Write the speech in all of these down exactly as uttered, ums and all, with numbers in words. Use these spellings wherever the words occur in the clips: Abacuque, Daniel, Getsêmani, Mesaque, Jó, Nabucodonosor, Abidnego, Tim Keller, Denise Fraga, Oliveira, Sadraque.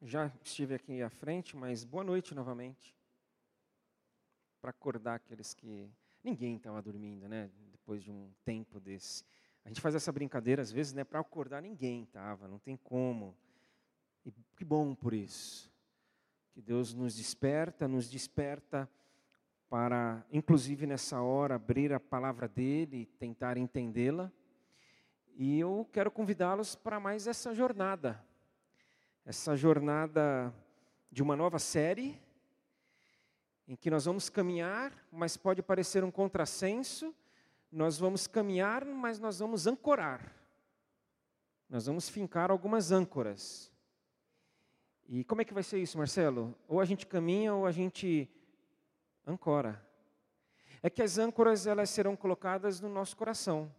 Já estive aqui à frente, mas boa noite novamente. Para acordar aqueles que... Ninguém estava dormindo, né? Depois de um tempo desse. A gente faz essa brincadeira às vezes, né? Para acordar ninguém estava, não tem como. E que bom por isso. Que Deus nos desperta, nos desperta para, inclusive nessa hora, abrir a palavra dEle, tentar entendê-la. E eu quero convidá-los para mais essa jornada. Essa jornada de uma nova série, em que nós vamos caminhar, mas pode parecer um contrassenso. Nós vamos caminhar, mas nós vamos ancorar. Nós vamos fincar algumas âncoras. E como é que vai ser isso, Marcelo? Ou a gente caminha ou a gente ancora. É que as âncoras, elas serão colocadas no nosso coração.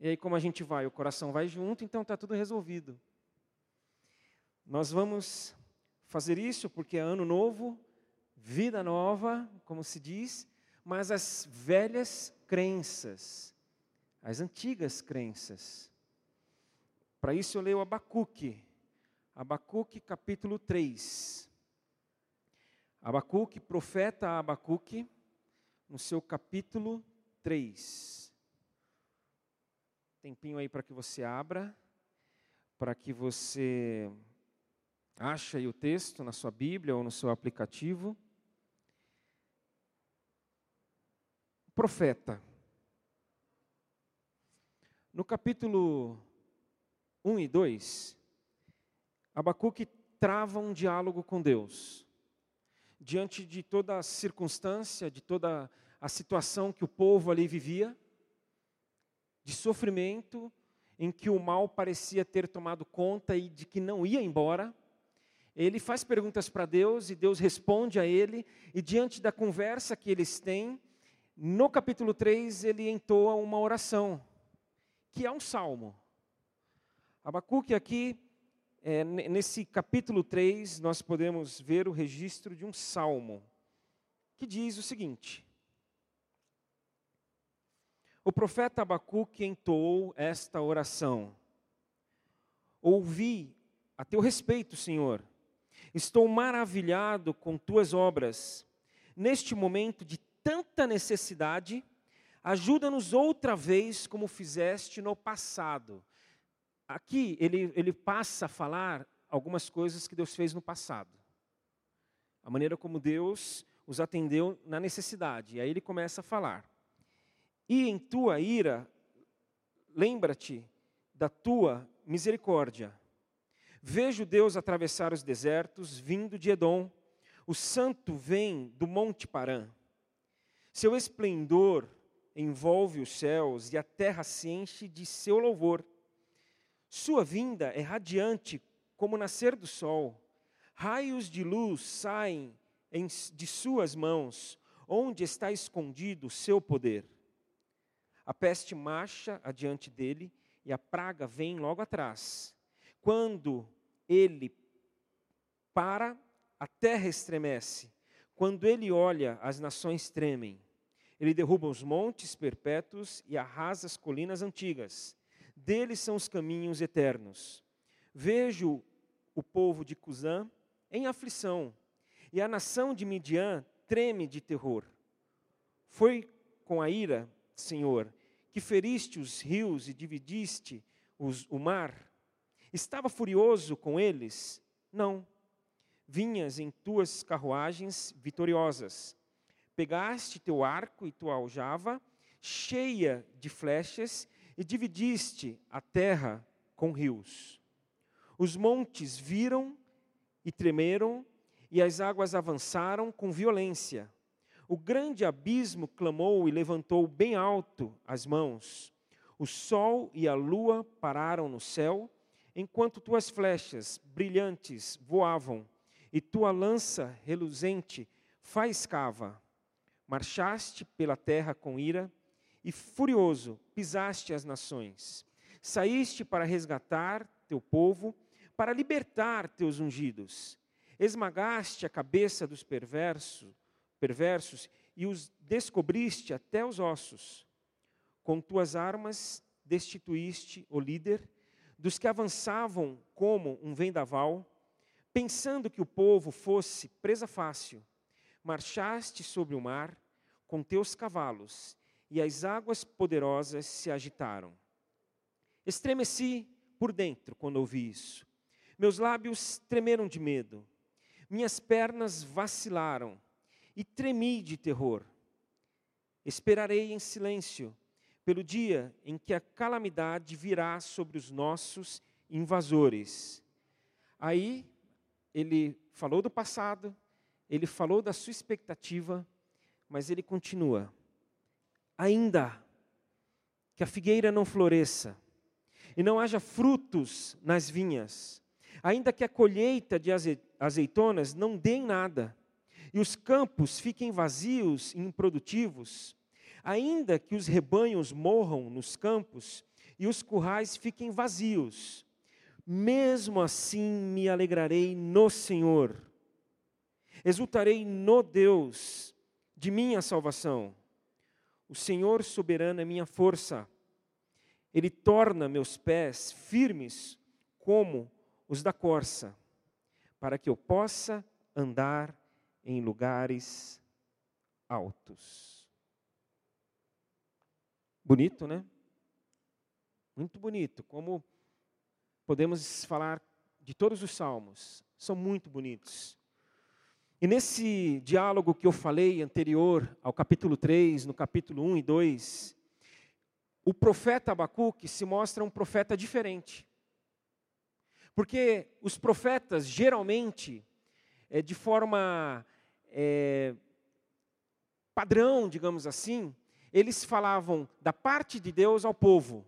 E aí, como a gente vai? O coração vai junto, então está tudo resolvido. Nós vamos fazer isso porque é ano novo, vida nova, como se diz, mas as velhas crenças, as antigas crenças. Para isso eu leio Abacuque, Abacuque capítulo três. Abacuque, profeta Abacuque, no seu capítulo três. Tempinho aí para que você abra, para que você... acha aí o texto na sua Bíblia ou no seu aplicativo. Profeta. No capítulo um e dois, Abacuque trava um diálogo com Deus. Diante de toda a circunstância, de toda a situação que o povo ali vivia, de sofrimento, em que o mal parecia ter tomado conta e de que não ia embora, ele faz perguntas para Deus e Deus responde a ele. E diante da conversa que eles têm, no capítulo três ele entoa uma oração, que é um salmo. Abacuque aqui, é, nesse capítulo três, nós podemos ver o registro de um salmo, que diz o seguinte. O profeta Abacuque entoou esta oração. Ouvi a teu respeito, Senhor. Estou maravilhado com tuas obras. Neste momento de tanta necessidade, ajuda-nos outra vez como fizeste no passado. Aqui ele, ele passa a falar algumas coisas que Deus fez no passado. A maneira como Deus os atendeu na necessidade. E aí ele começa a falar. E em tua ira, lembra-te da tua misericórdia. Vejo Deus atravessar os desertos, vindo de Edom. O santo vem do Monte Parã. Seu esplendor envolve os céus e a terra se enche de seu louvor. Sua vinda é radiante como o nascer do sol. Raios de luz saem de suas mãos, onde está escondido o seu poder. A peste marcha adiante dele e a praga vem logo atrás. Quando ele para, a terra estremece. Quando ele olha, as nações tremem. Ele derruba os montes perpétuos e arrasa as colinas antigas. Deles são os caminhos eternos. Vejo o povo de Cusã em aflição, e a nação de Midian treme de terror. Foi com a ira, Senhor, que feriste os rios e dividiste os, o mar. Estava furioso com eles? Não. Vinhas em tuas carruagens vitoriosas. Pegaste teu arco e tua aljava, cheia de flechas, e dividiste a terra com rios. Os montes viram e tremeram, e as águas avançaram com violência. O grande abismo clamou e levantou bem alto as mãos. O sol e a lua pararam no céu, enquanto tuas flechas brilhantes voavam, e tua lança reluzente faiscava. Marchaste pela terra com ira, e furioso pisaste as nações. Saíste para resgatar teu povo, para libertar teus ungidos. Esmagaste a cabeça dos perversos, perversos e os descobriste até os ossos. Com tuas armas destituíste o líder dos que avançavam como um vendaval, pensando que o povo fosse presa fácil. Marchaste sobre o mar com teus cavalos, e as águas poderosas se agitaram. Estremeci por dentro quando ouvi isso. Meus lábios tremeram de medo. Minhas pernas vacilaram e tremi de terror. Esperarei em silêncio pelo dia em que a calamidade virá sobre os nossos invasores. Aí ele falou do passado, ele falou da sua expectativa, mas ele continua. Ainda que a figueira não floresça e não haja frutos nas vinhas, ainda que a colheita de azeitonas não dê em nada, e os campos fiquem vazios e improdutivos, ainda que os rebanhos morram nos campos e os currais fiquem vazios, mesmo assim me alegrarei no Senhor, exultarei no Deus de minha salvação. O Senhor soberano é minha força, Ele torna meus pés firmes como os da corça, para que eu possa andar em lugares altos. Bonito, né? Muito bonito. Como podemos falar de todos os salmos, são muito bonitos. E nesse diálogo que eu falei anterior ao capítulo três, no capítulo um e dois, o profeta Abacuque se mostra um profeta diferente. Porque os profetas, geralmente, é, de forma é, padrão, digamos assim, eles falavam da parte de Deus ao povo.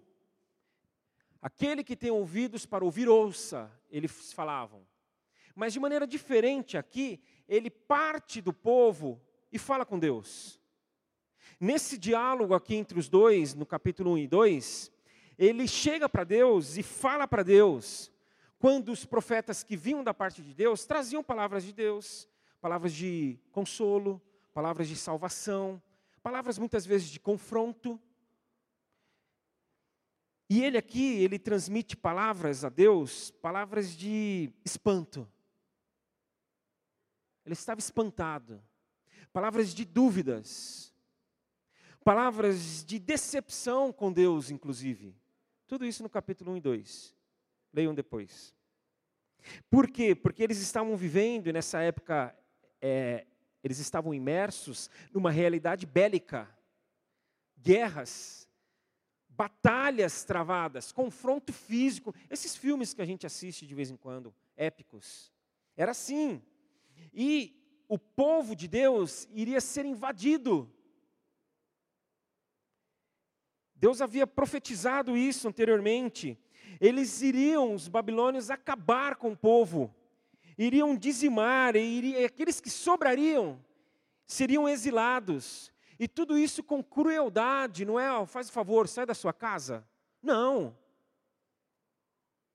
Aquele que tem ouvidos para ouvir, ouça, eles falavam. Mas de maneira diferente aqui, ele parte do povo e fala com Deus. Nesse diálogo aqui entre os dois, no capítulo um e dois, ele chega para Deus e fala para Deus, quando os profetas que vinham da parte de Deus traziam palavras de Deus, palavras de consolo, palavras de salvação, palavras muitas vezes de confronto. E ele aqui, ele transmite palavras a Deus, palavras de espanto. Ele estava espantado. Palavras de dúvidas. Palavras de decepção com Deus, inclusive. Tudo isso no capítulo um e dois. Leiam depois. Por quê? Porque eles estavam vivendo, e nessa época, é, eles estavam imersos numa realidade bélica. Guerras, batalhas travadas, confronto físico. Esses filmes que a gente assiste de vez em quando, épicos. Era assim. E o povo de Deus iria ser invadido. Deus havia profetizado isso anteriormente. Eles iriam, os babilônios, acabar com o povo. Iriam dizimar, e, iriam, e aqueles que sobrariam seriam exilados. E tudo isso com crueldade, não é? Oh, faz o favor, sai da sua casa. Não.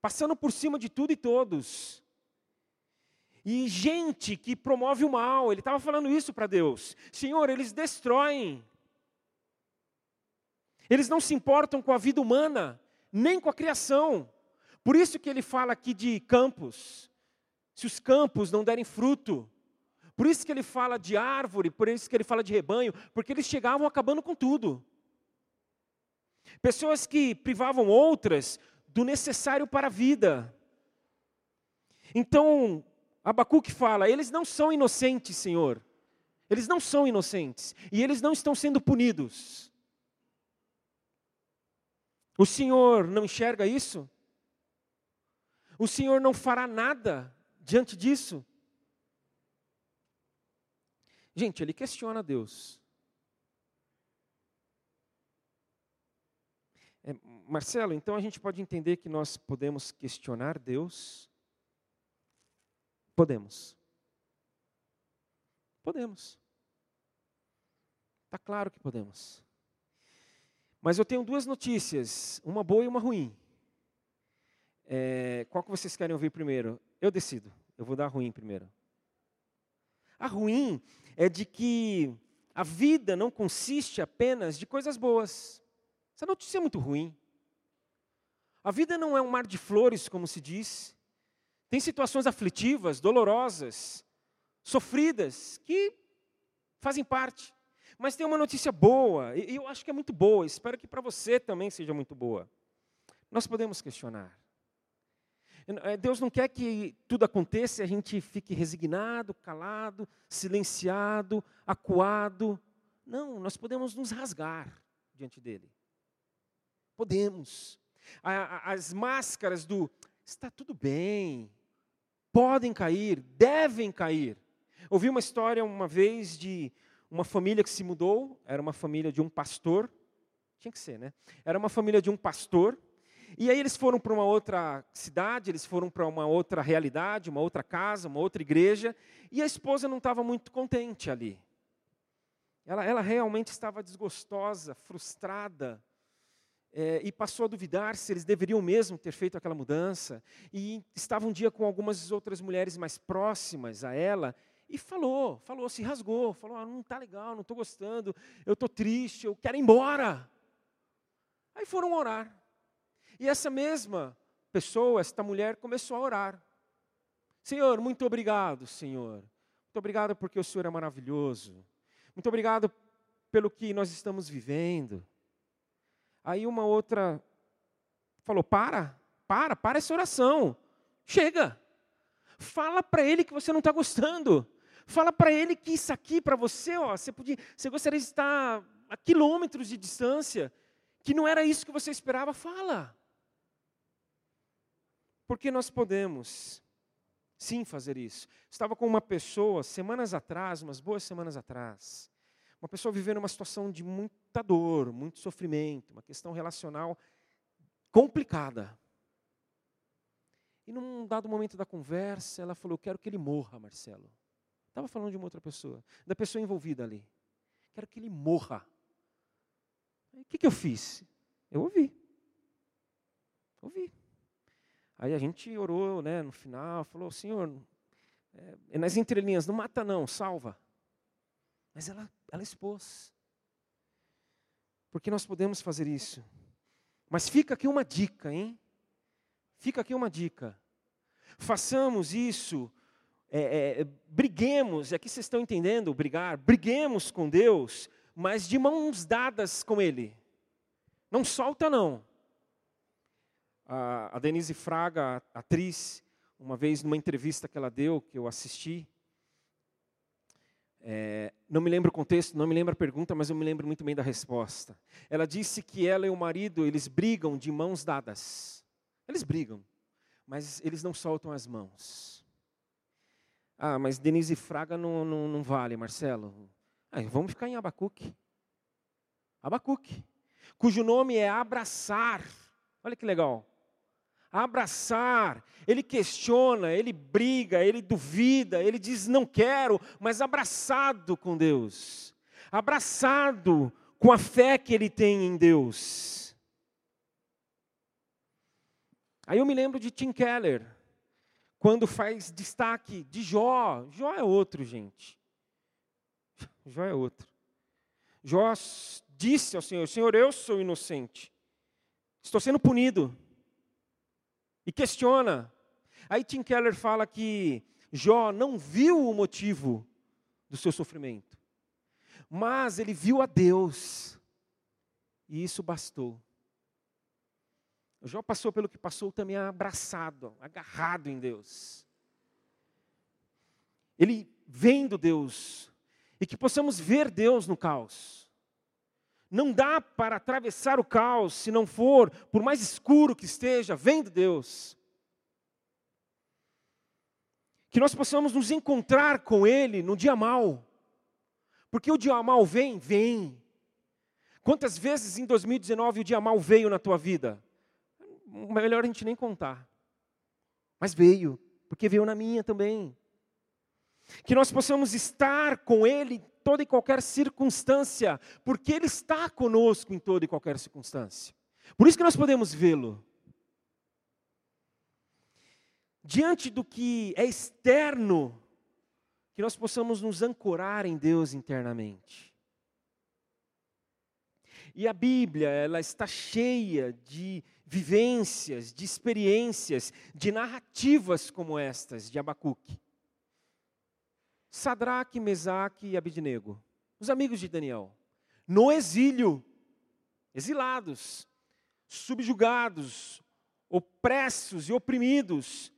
Passando por cima de tudo e todos. E gente que promove o mal, ele estava falando isso para Deus. Senhor, eles destroem. Eles não se importam com a vida humana, nem com a criação. Por isso que ele fala aqui de campos. Se os campos não derem fruto. Por isso que ele fala de árvore, por isso que ele fala de rebanho. Porque eles chegavam acabando com tudo. Pessoas que privavam outras do necessário para a vida. Então, Abacuque fala, eles não são inocentes, Senhor. Eles não são inocentes. E eles não estão sendo punidos. O Senhor não enxerga isso? O Senhor não fará nada diante disso? Gente, ele questiona Deus. É, Marcelo, então a gente pode entender que nós podemos questionar Deus? Podemos. Podemos. Está claro que podemos. Mas eu tenho duas notícias, uma boa e uma ruim. É, qual que vocês querem ouvir primeiro? Eu decido, eu vou dar a ruim primeiro. A ruim é de que a vida não consiste apenas de coisas boas. Essa notícia é muito ruim. A vida não é um mar de flores, como se diz. Tem situações aflitivas, dolorosas, sofridas, que fazem parte. Mas tem uma notícia boa, e eu acho que é muito boa, espero que para você também seja muito boa. Nós podemos questionar. Deus não quer que tudo aconteça e a gente fique resignado, calado, silenciado, acuado. Não, nós podemos nos rasgar diante dele. Podemos. As máscaras do está tudo bem, podem cair, devem cair. Ouvi uma história uma vez de uma família que se mudou, era uma família de um pastor, tinha que ser, né? Era uma família de um pastor, e aí eles foram para uma outra cidade, eles foram para uma outra realidade, uma outra casa, uma outra igreja, e a esposa não estava muito contente ali. Ela, ela realmente estava desgostosa, frustrada, É, e passou a duvidar se eles deveriam mesmo ter feito aquela mudança. E estava um dia com algumas outras mulheres mais próximas a ela e falou, falou, se rasgou, falou, ah, não está legal, não estou gostando, eu estou triste, eu quero ir embora. Aí foram orar. E essa mesma pessoa, esta mulher, começou a orar. Senhor, muito obrigado, Senhor. Muito obrigado porque o Senhor é maravilhoso. Muito obrigado pelo que nós estamos vivendo. Aí uma outra falou, para, para, para essa oração, chega, fala para ele que você não está gostando, fala para ele que isso aqui para você, ó, você, podia, você gostaria de estar a quilômetros de distância, que não era isso que você esperava, fala. Porque nós podemos, sim, fazer isso. Estava com uma pessoa, semanas atrás, umas boas semanas atrás, uma pessoa vivendo uma situação de muita dor, muito sofrimento, uma questão relacional complicada. E num dado momento da conversa, ela falou, eu quero que ele morra, Marcelo. Estava falando de uma outra pessoa, da pessoa envolvida ali. Quero que ele morra. O que, que eu fiz? Eu ouvi. Ouvi. Aí a gente orou, né, no final, falou, Senhor, é, nas entrelinhas, não mata não, salva. Mas ela, ela expôs. Porque nós podemos fazer isso. Mas fica aqui uma dica, hein? Fica aqui uma dica. Façamos isso. É, é, briguemos, aqui vocês estão entendendo, brigar. Briguemos com Deus, mas de mãos dadas com Ele. Não solta, não. A, a Denise Fraga, a atriz, uma vez numa entrevista que ela deu, que eu assisti, É, não me lembro o contexto, não me lembro a pergunta, mas eu me lembro muito bem da resposta. Ela disse que ela e o marido, eles brigam de mãos dadas. Eles brigam, mas eles não soltam as mãos. Ah, mas Denise Fraga não, não, não vale, Marcelo. Ah, vamos ficar em Abacuque. Abacuque, cujo nome é abraçar. Olha que legal. Abraçar, ele questiona, ele briga, ele duvida, ele diz não quero, mas abraçado com Deus, abraçado com a fé que ele tem em Deus. Aí eu me lembro de Tim Keller, quando faz destaque de Jó. Jó é outro, gente. Jó é outro. Jó disse ao Senhor, Senhor, eu sou inocente, estou sendo punido. E questiona. Aí Tim Keller fala que Jó não viu o motivo do seu sofrimento, mas ele viu a Deus, e isso bastou. Jó passou pelo que passou também abraçado, agarrado em Deus. Ele vendo Deus, e que possamos ver Deus no caos. Não dá para atravessar o caos se não for, por mais escuro que esteja, vendo Deus. Que nós possamos nos encontrar com Ele no dia mau. Porque o dia mau vem? Vem. Quantas vezes em dois mil e dezenove o dia mau veio na tua vida? Melhor a gente nem contar. Mas veio, porque veio na minha também. Que nós possamos estar com Ele toda e qualquer circunstância, porque Ele está conosco em toda e qualquer circunstância. Por isso que nós podemos vê-lo. Diante do que é externo, que nós possamos nos ancorar em Deus internamente. E a Bíblia, ela está cheia de vivências, de experiências, de narrativas como estas, de Abacuque. Sadraque, Mesaque e Abidnego, os amigos de Daniel, no exílio, exilados, subjugados, opressos e oprimidos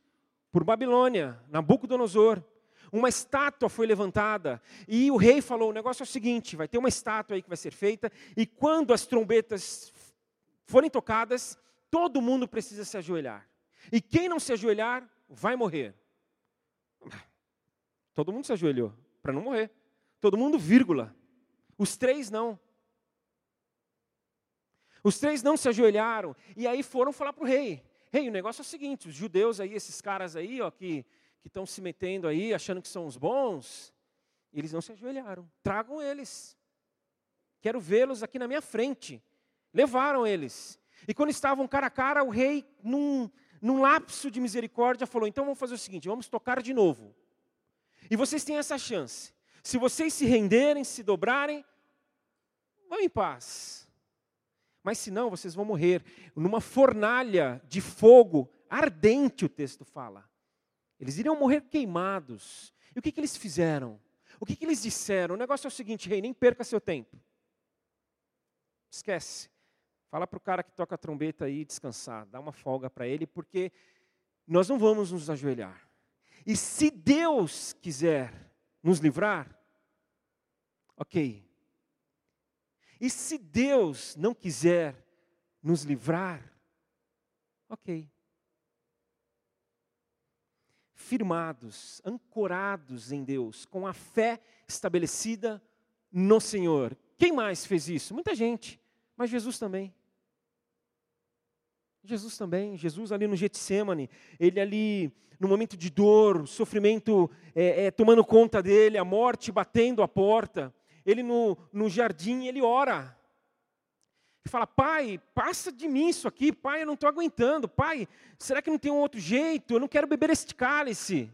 por Babilônia, Nabucodonosor. Uma estátua foi levantada e o rei falou, o negócio é o seguinte, vai ter uma estátua aí que vai ser feita e quando as trombetas forem tocadas, todo mundo precisa se ajoelhar. E quem não se ajoelhar, vai morrer. Todo mundo se ajoelhou para não morrer. Todo mundo, vírgula. Os três não. Os três não se ajoelharam e aí foram falar para o rei. Rei, o negócio é o seguinte, os judeus aí, esses caras aí, ó, que... que estão se metendo aí, achando que são os bons, eles não se ajoelharam. Tragam eles. Quero vê-los aqui na minha frente. Levaram eles. E quando estavam cara a cara, o rei, num, num lapso de misericórdia, falou, então vamos fazer o seguinte, vamos tocar de novo. E vocês têm essa chance. Se vocês se renderem, se dobrarem, vão em paz. Mas se não, vocês vão morrer. Numa fornalha de fogo ardente, o texto fala. Eles iriam morrer queimados. E o que, que eles fizeram? O que, que eles disseram? O negócio é o seguinte, rei, nem perca seu tempo. Esquece. Fala para o cara que toca a trombeta aí descansar. Dá uma folga para ele, porque nós não vamos nos ajoelhar. E se Deus quiser nos livrar, ok. E se Deus não quiser nos livrar, ok. Firmados, ancorados em Deus, com a fé estabelecida no Senhor. Quem mais fez isso? Muita gente, mas Jesus também. Jesus também, Jesus ali no Getsêmani, ele ali no momento de dor, sofrimento é, é, tomando conta dele, a morte batendo a porta, ele no, no jardim, ele ora. E fala, pai, passa de mim isso aqui, pai, eu não estou aguentando, pai, será que não tem um outro jeito? Eu não quero beber este cálice.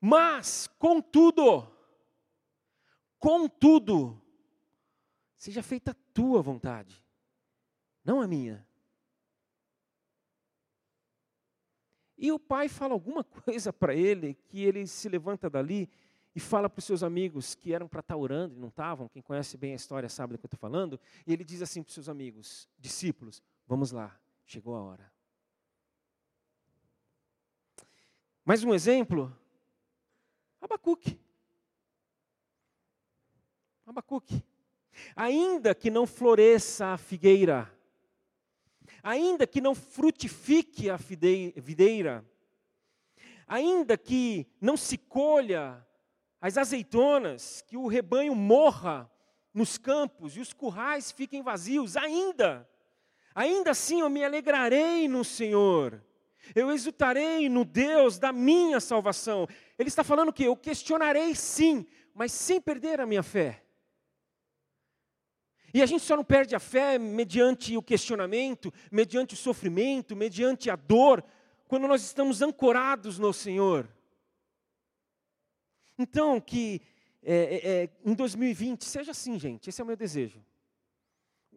Mas, contudo, contudo, seja feita a tua vontade, não a minha. E o pai fala alguma coisa para ele, que ele se levanta dali e fala para os seus amigos que eram para estar orando e não estavam, quem conhece bem a história sabe do que eu estou falando, e ele diz assim para os seus amigos, discípulos, vamos lá, chegou a hora. Mais um exemplo, Abacuque. Abacuque. Ainda que não floresça a figueira, ainda que não frutifique a videira, ainda que não se colha as azeitonas, que o rebanho morra nos campos e os currais fiquem vazios, ainda, ainda assim eu me alegrarei no Senhor, eu exultarei no Deus da minha salvação. Ele está falando o quê? Eu questionarei sim, mas sem perder a minha fé. E a gente só não perde a fé mediante o questionamento, mediante o sofrimento, mediante a dor, quando nós estamos ancorados no Senhor. Então, que é, é, em dois mil e vinte, seja assim, gente, esse é o meu desejo.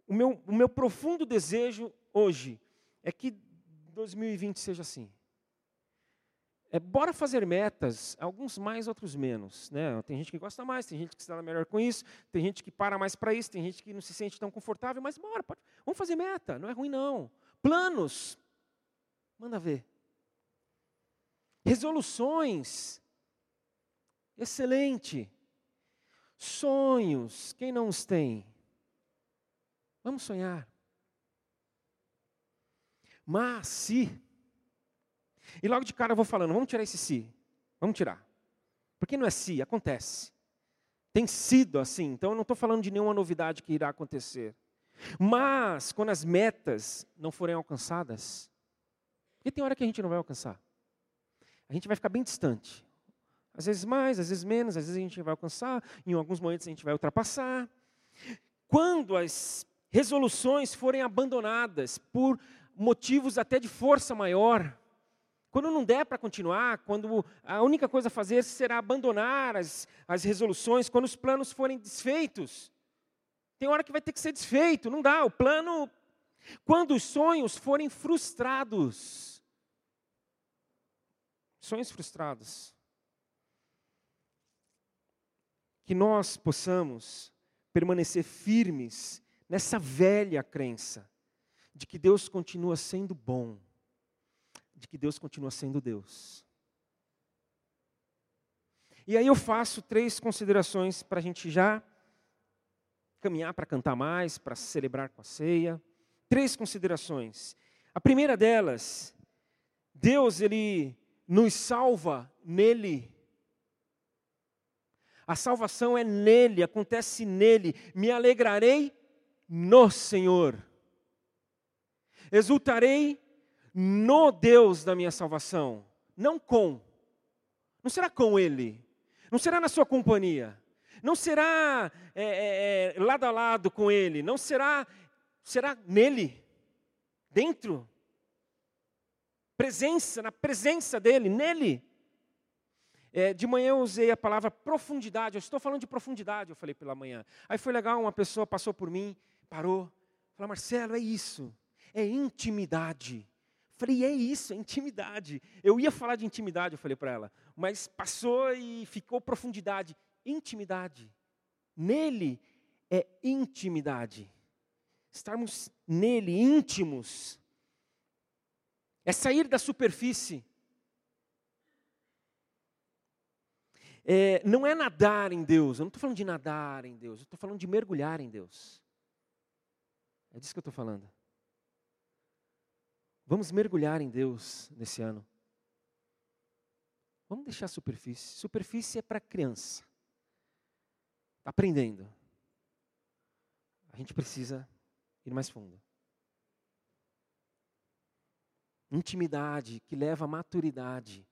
O meu, o meu profundo desejo hoje é que dois mil e vinte seja assim. É, bora fazer metas, alguns mais, outros menos, né? Tem gente que gosta mais, tem gente que se dá melhor com isso, tem gente que para mais para isso, tem gente que não se sente tão confortável, mas bora, pode, vamos fazer meta, não é ruim não. Planos, manda ver. Resoluções, excelente. Sonhos, quem não os tem? Vamos sonhar. Mas se, e logo de cara eu vou falando, vamos tirar esse se, vamos tirar. Porque não é se, acontece. Tem sido assim, então eu não estou falando de nenhuma novidade que irá acontecer. Mas, quando as metas não forem alcançadas, porque tem hora que a gente não vai alcançar. A gente vai ficar bem distante. Às vezes mais, às vezes menos, às vezes a gente vai alcançar, em alguns momentos a gente vai ultrapassar. Quando as resoluções forem abandonadas por motivos até de força maior, quando não der para continuar, quando a única coisa a fazer será abandonar as, as resoluções, quando os planos forem desfeitos, Tem hora que vai ter que ser desfeito, não dá, o plano... Quando os sonhos forem frustrados, sonhos frustrados, que nós possamos permanecer firmes nessa velha crença de que Deus continua sendo bom, de que Deus continua sendo Deus. E aí eu faço três considerações para a gente já caminhar para cantar mais, para celebrar com a ceia. Três considerações. A primeira delas, Deus, Ele nos salva nele. A salvação é nele, acontece nele. Me alegrarei no Senhor. Exultarei no Deus da minha salvação. Não com. Não será com Ele. Não será na sua companhia. Não será é, é, lado a lado com Ele. Não será... Será nele, dentro, presença, na presença dele, nele. É, de manhã eu usei a palavra profundidade, eu estou falando de profundidade, eu falei pela manhã. Aí foi legal, uma pessoa passou por mim, parou, falou, Marcelo, é isso, é intimidade. Falei, é isso, é intimidade. Eu ia falar de intimidade, eu falei para ela, mas passou e ficou profundidade. Intimidade, nele é intimidade. Estarmos nele, íntimos, é sair da superfície. É, não é nadar em Deus, eu não estou falando de nadar em Deus, eu estou falando de mergulhar em Deus. É disso que eu estou falando. Vamos mergulhar em Deus nesse ano. Vamos deixar a superfície. Superfície é para criança. Está aprendendo. A gente precisa... ir mais fundo. Intimidade que leva à maturidade.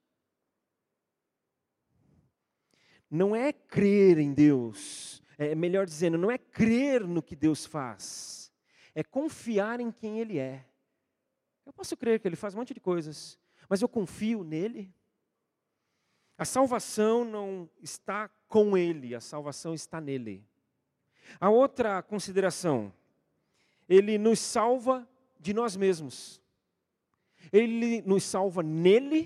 Não é crer em Deus, é melhor dizendo, não é crer no que Deus faz, é confiar em quem Ele é. Eu posso crer que Ele faz um monte de coisas, mas eu confio nele. A salvação não está com Ele, a salvação está nele. A outra consideração... Ele nos salva de nós mesmos. Ele nos salva nele,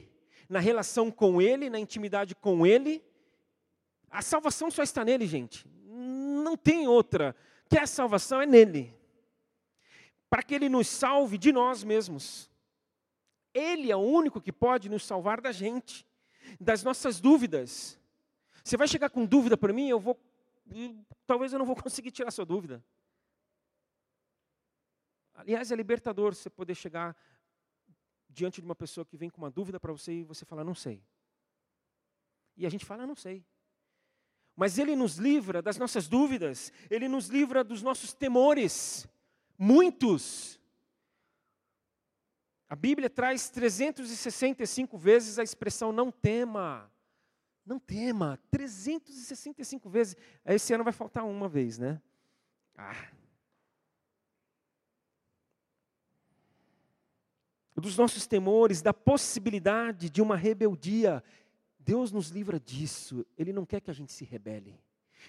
na relação com ele, na intimidade com ele. A salvação só está nele, gente. Não tem outra. Que a salvação é nele. Para que ele nos salve de nós mesmos. Ele é o único que pode nos salvar da gente, das nossas dúvidas. Você vai chegar com dúvida para mim, eu vou, talvez eu não vou conseguir tirar sua dúvida. Aliás, é libertador você poder chegar diante de uma pessoa que vem com uma dúvida para você e você fala, não sei. E a gente fala, não sei. Mas ele nos livra das nossas dúvidas, ele nos livra dos nossos temores, muitos. A Bíblia traz trezentas e sessenta e cinco vezes a expressão não tema. Não tema, trezentas e sessenta e cinco vezes. Esse ano vai faltar uma vez, né? Ah... dos nossos temores, da possibilidade de uma rebeldia. Deus nos livra disso. Ele não quer que a gente se rebele.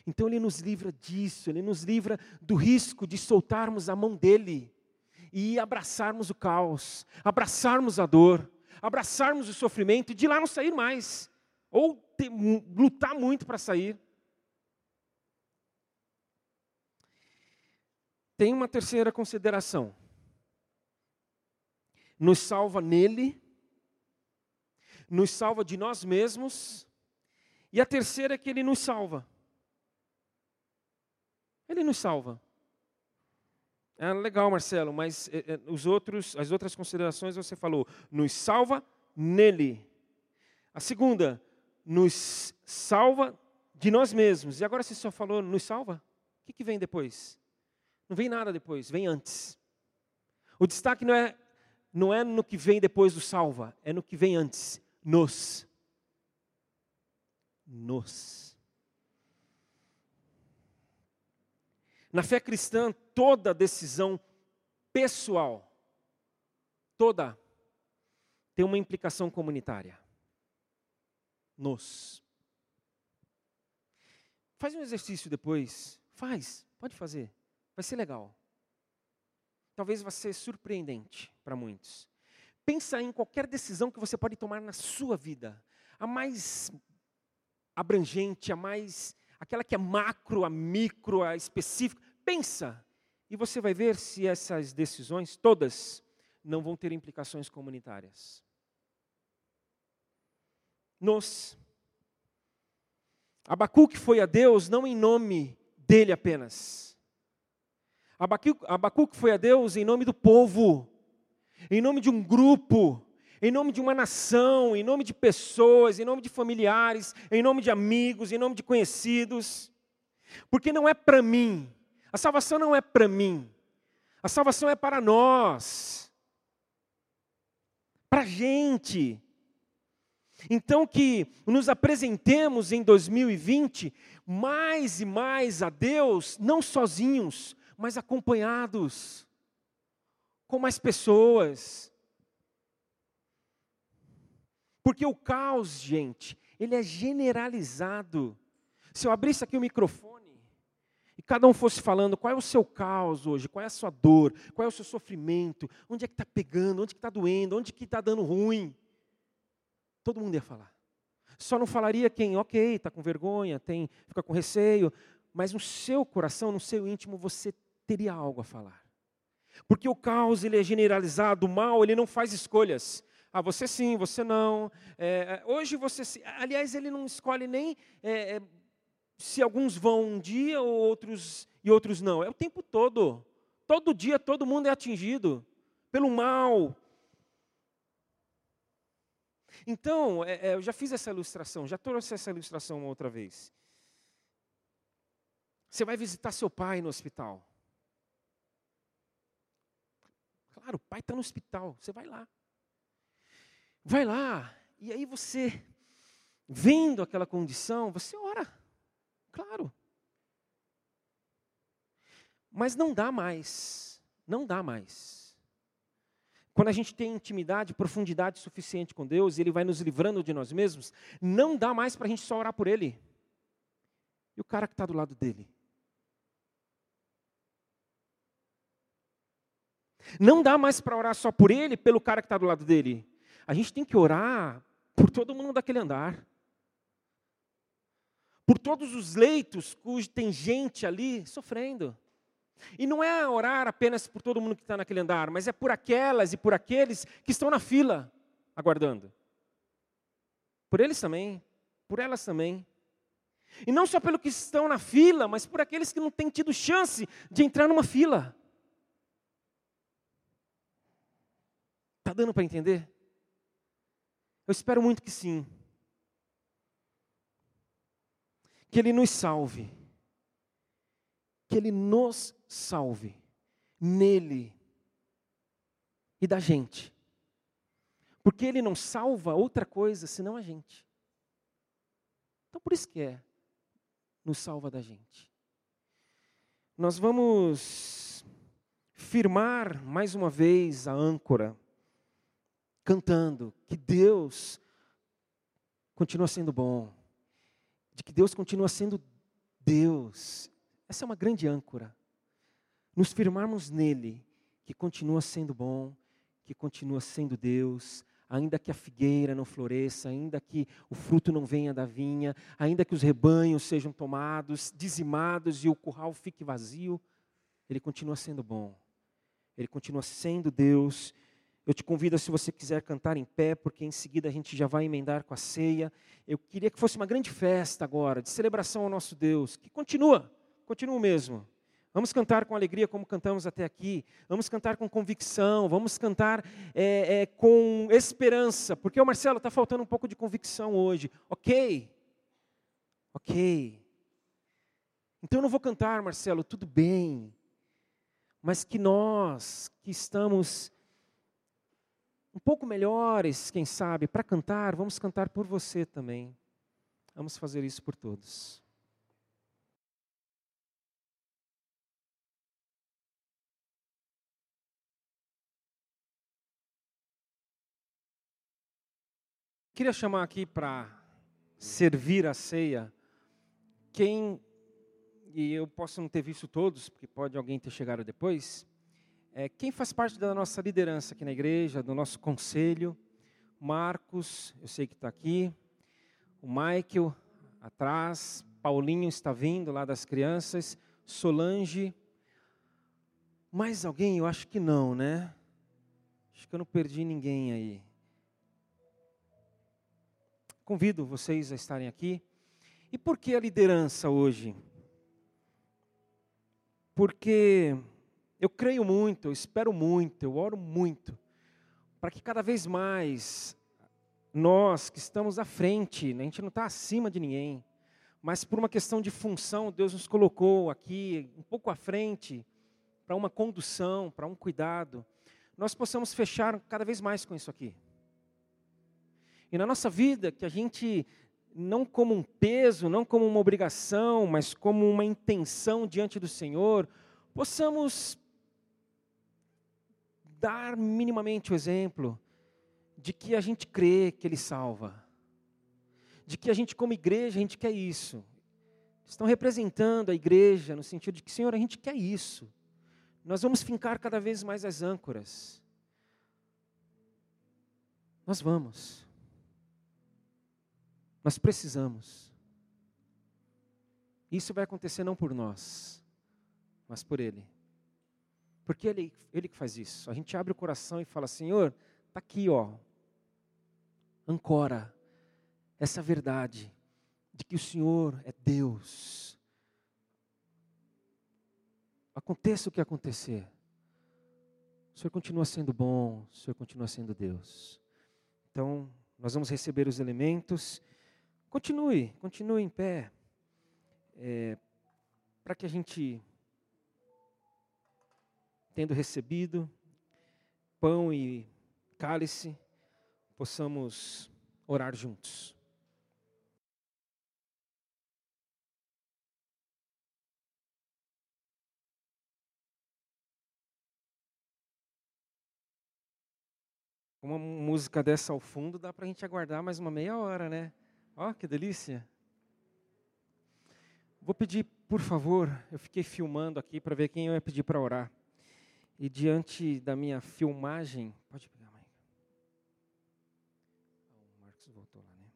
Então Ele nos livra disso. Ele nos livra do risco de soltarmos a mão dEle e abraçarmos o caos, abraçarmos a dor, abraçarmos o sofrimento e de lá não sair mais. Ou ter, lutar muito para sair. Tem uma terceira consideração. Nos salva nele, nos salva de nós mesmos, e a terceira é que ele nos salva. Ele nos salva. É legal, Marcelo, mas os outros, as outras considerações você falou, nos salva nele. A segunda, nos salva de nós mesmos. E agora você só falou, nos salva? O que que vem depois? Não vem nada depois, vem antes. O destaque não é... Não é no que vem depois do salva, é no que vem antes. Nos. Nos. Na fé cristã, toda decisão pessoal, toda, tem uma implicação comunitária. Nos. Faz um exercício depois. Faz, pode fazer. Vai ser legal. Talvez vá ser surpreendente para muitos. Pensa em qualquer decisão que você pode tomar na sua vida. A mais abrangente, a mais... aquela que é macro, a micro, a específica. Pensa. E você vai ver se essas decisões, todas, não vão ter implicações comunitárias. Nos... Abacuque foi a Deus não em nome dele apenas. Abacuque, Abacuque foi a Deus em nome do povo, em nome de um grupo, em nome de uma nação, em nome de pessoas, em nome de familiares, em nome de amigos, em nome de conhecidos. Porque não é para mim. A salvação não é para mim. A salvação é para nós. Para a gente. Então que nos apresentemos em dois mil e vinte mais e mais a Deus, não sozinhos, mas acompanhados, com mais pessoas. Porque o caos, gente, ele é generalizado. Se eu abrisse aqui o microfone e cada um fosse falando qual é o seu caos hoje, qual é a sua dor, qual é o seu sofrimento, onde é que está pegando, onde é que está doendo, onde é que está dando ruim. Todo mundo ia falar. Só não falaria quem, ok, está com vergonha, tem, fica com receio, mas no seu coração, no seu íntimo, você teria algo a falar. Porque o caos, ele é generalizado, o mal, ele não faz escolhas. Ah, você sim, você não. É, hoje você sim. Aliás, ele não escolhe nem é, é, se alguns vão um dia ou outros, e outros não. É o tempo todo. Todo dia, todo mundo é atingido pelo mal. Então, é, é, eu já fiz essa ilustração, já trouxe essa ilustração uma outra vez. Você vai visitar seu pai no hospital. Claro, o pai está no hospital, você vai lá. Vai lá, e aí você, vendo aquela condição, você ora, claro. Mas não dá mais, não dá mais. Quando a gente tem intimidade, profundidade suficiente com Deus, Ele vai nos livrando de nós mesmos, não dá mais para a gente só orar por Ele. E o cara que está do lado dele? Não dá mais para orar só por Ele, pelo cara que está do lado dele. A gente tem que orar por todo mundo daquele andar. Por todos os leitos cujo tem gente ali sofrendo. E não é orar apenas por todo mundo que está naquele andar, mas é por aquelas e por aqueles que estão na fila, aguardando. Por eles também, por elas também. E não só pelo que estão na fila, mas por aqueles que não têm tido chance de entrar numa fila. Está dando para entender? Eu espero muito que sim. Que Ele nos salve. Que Ele nos salve, nele e da gente. Porque Ele não salva outra coisa, senão a gente. Então, por isso que é, nos salva da gente. Nós vamos firmar mais uma vez a âncora, cantando que Deus continua sendo bom, de que Deus continua sendo Deus. Essa é uma grande âncora. Nos firmarmos nele, que continua sendo bom, que continua sendo Deus, ainda que a figueira não floresça, ainda que o fruto não venha da vinha, ainda que os rebanhos sejam tomados, dizimados e o curral fique vazio, Ele continua sendo bom. Ele continua sendo Deus. Eu te convido, se você quiser cantar em pé, porque em seguida a gente já vai emendar com a ceia. Eu queria que fosse uma grande festa agora, de celebração ao nosso Deus, que continua. Continua o mesmo. Vamos cantar com alegria como cantamos até aqui. Vamos cantar com convicção. Vamos cantar é, é, com esperança. Porque, o Marcelo, está faltando um pouco de convicção hoje. Ok. Ok. Então eu não vou cantar, Marcelo. Tudo bem. Mas que nós, que estamos um pouco melhores, quem sabe, para cantar, vamos cantar por você também. Vamos fazer isso por todos. Queria chamar aqui para servir a ceia quem e eu posso não ter visto todos, porque pode alguém ter chegado depois, é, quem faz parte da nossa liderança aqui na igreja, do nosso conselho, Marcos, eu sei que está aqui, o Michael, atrás, Paulinho está vindo lá das crianças, Solange, mais alguém? Eu acho que não, né? Acho que eu não perdi ninguém aí. Convido vocês a estarem aqui. E por que a liderança hoje? Porque eu creio muito, eu espero muito, eu oro muito, para que cada vez mais nós que estamos à frente, né, a gente não está acima de ninguém, mas por uma questão de função, Deus nos colocou aqui um pouco à frente, para uma condução, para um cuidado, nós possamos fechar cada vez mais com isso aqui. E na nossa vida, que a gente, não como um peso, não como uma obrigação, mas como uma intenção diante do Senhor, possamos dar minimamente o exemplo de que a gente crê que Ele salva, de que a gente como igreja, a gente quer isso. Estão representando a igreja no sentido de que, Senhor, a gente quer isso. Nós vamos fincar cada vez mais as âncoras. Nós vamos. Nós precisamos. Isso vai acontecer não por nós, mas por Ele. Porque Ele, Ele que faz isso. A gente abre o coração e fala, Senhor, está aqui, ó, ancora essa verdade de que o Senhor é Deus. Aconteça o que acontecer, o Senhor continua sendo bom, o Senhor continua sendo Deus. Então, nós vamos receber os elementos. Continue, continue em pé, é, para que a gente, tendo recebido pão e cálice, possamos orar juntos. Uma música dessa ao fundo dá para a gente aguardar mais uma meia hora, né? Ó, oh, que delícia. Vou pedir, por favor, eu fiquei filmando aqui para ver quem eu ia pedir para orar. E diante da minha filmagem, pode pegar, mãe. O Marcos voltou lá, né?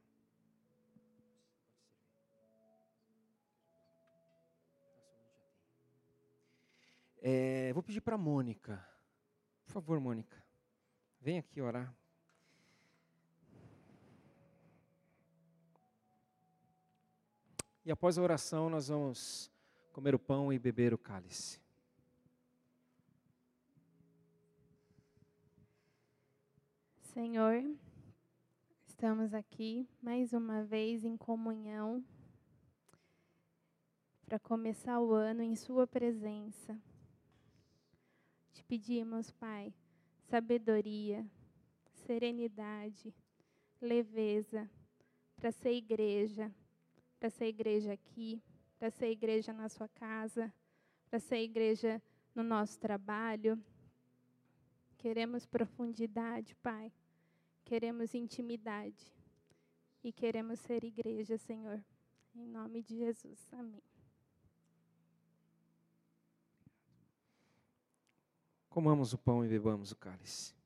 É, vou pedir para Mônica. Por favor, Mônica, vem aqui orar. E após a oração, nós vamos comer o pão e beber o cálice. Senhor, estamos aqui mais uma vez em comunhão para começar o ano em Sua presença. Te pedimos, Pai, sabedoria, serenidade, leveza para ser igreja. Para ser igreja aqui, para ser igreja na sua casa, para ser igreja no nosso trabalho. Queremos profundidade, Pai. Queremos intimidade. E queremos ser igreja, Senhor. Em nome de Jesus. Amém. Comamos o pão e bebamos o cálice.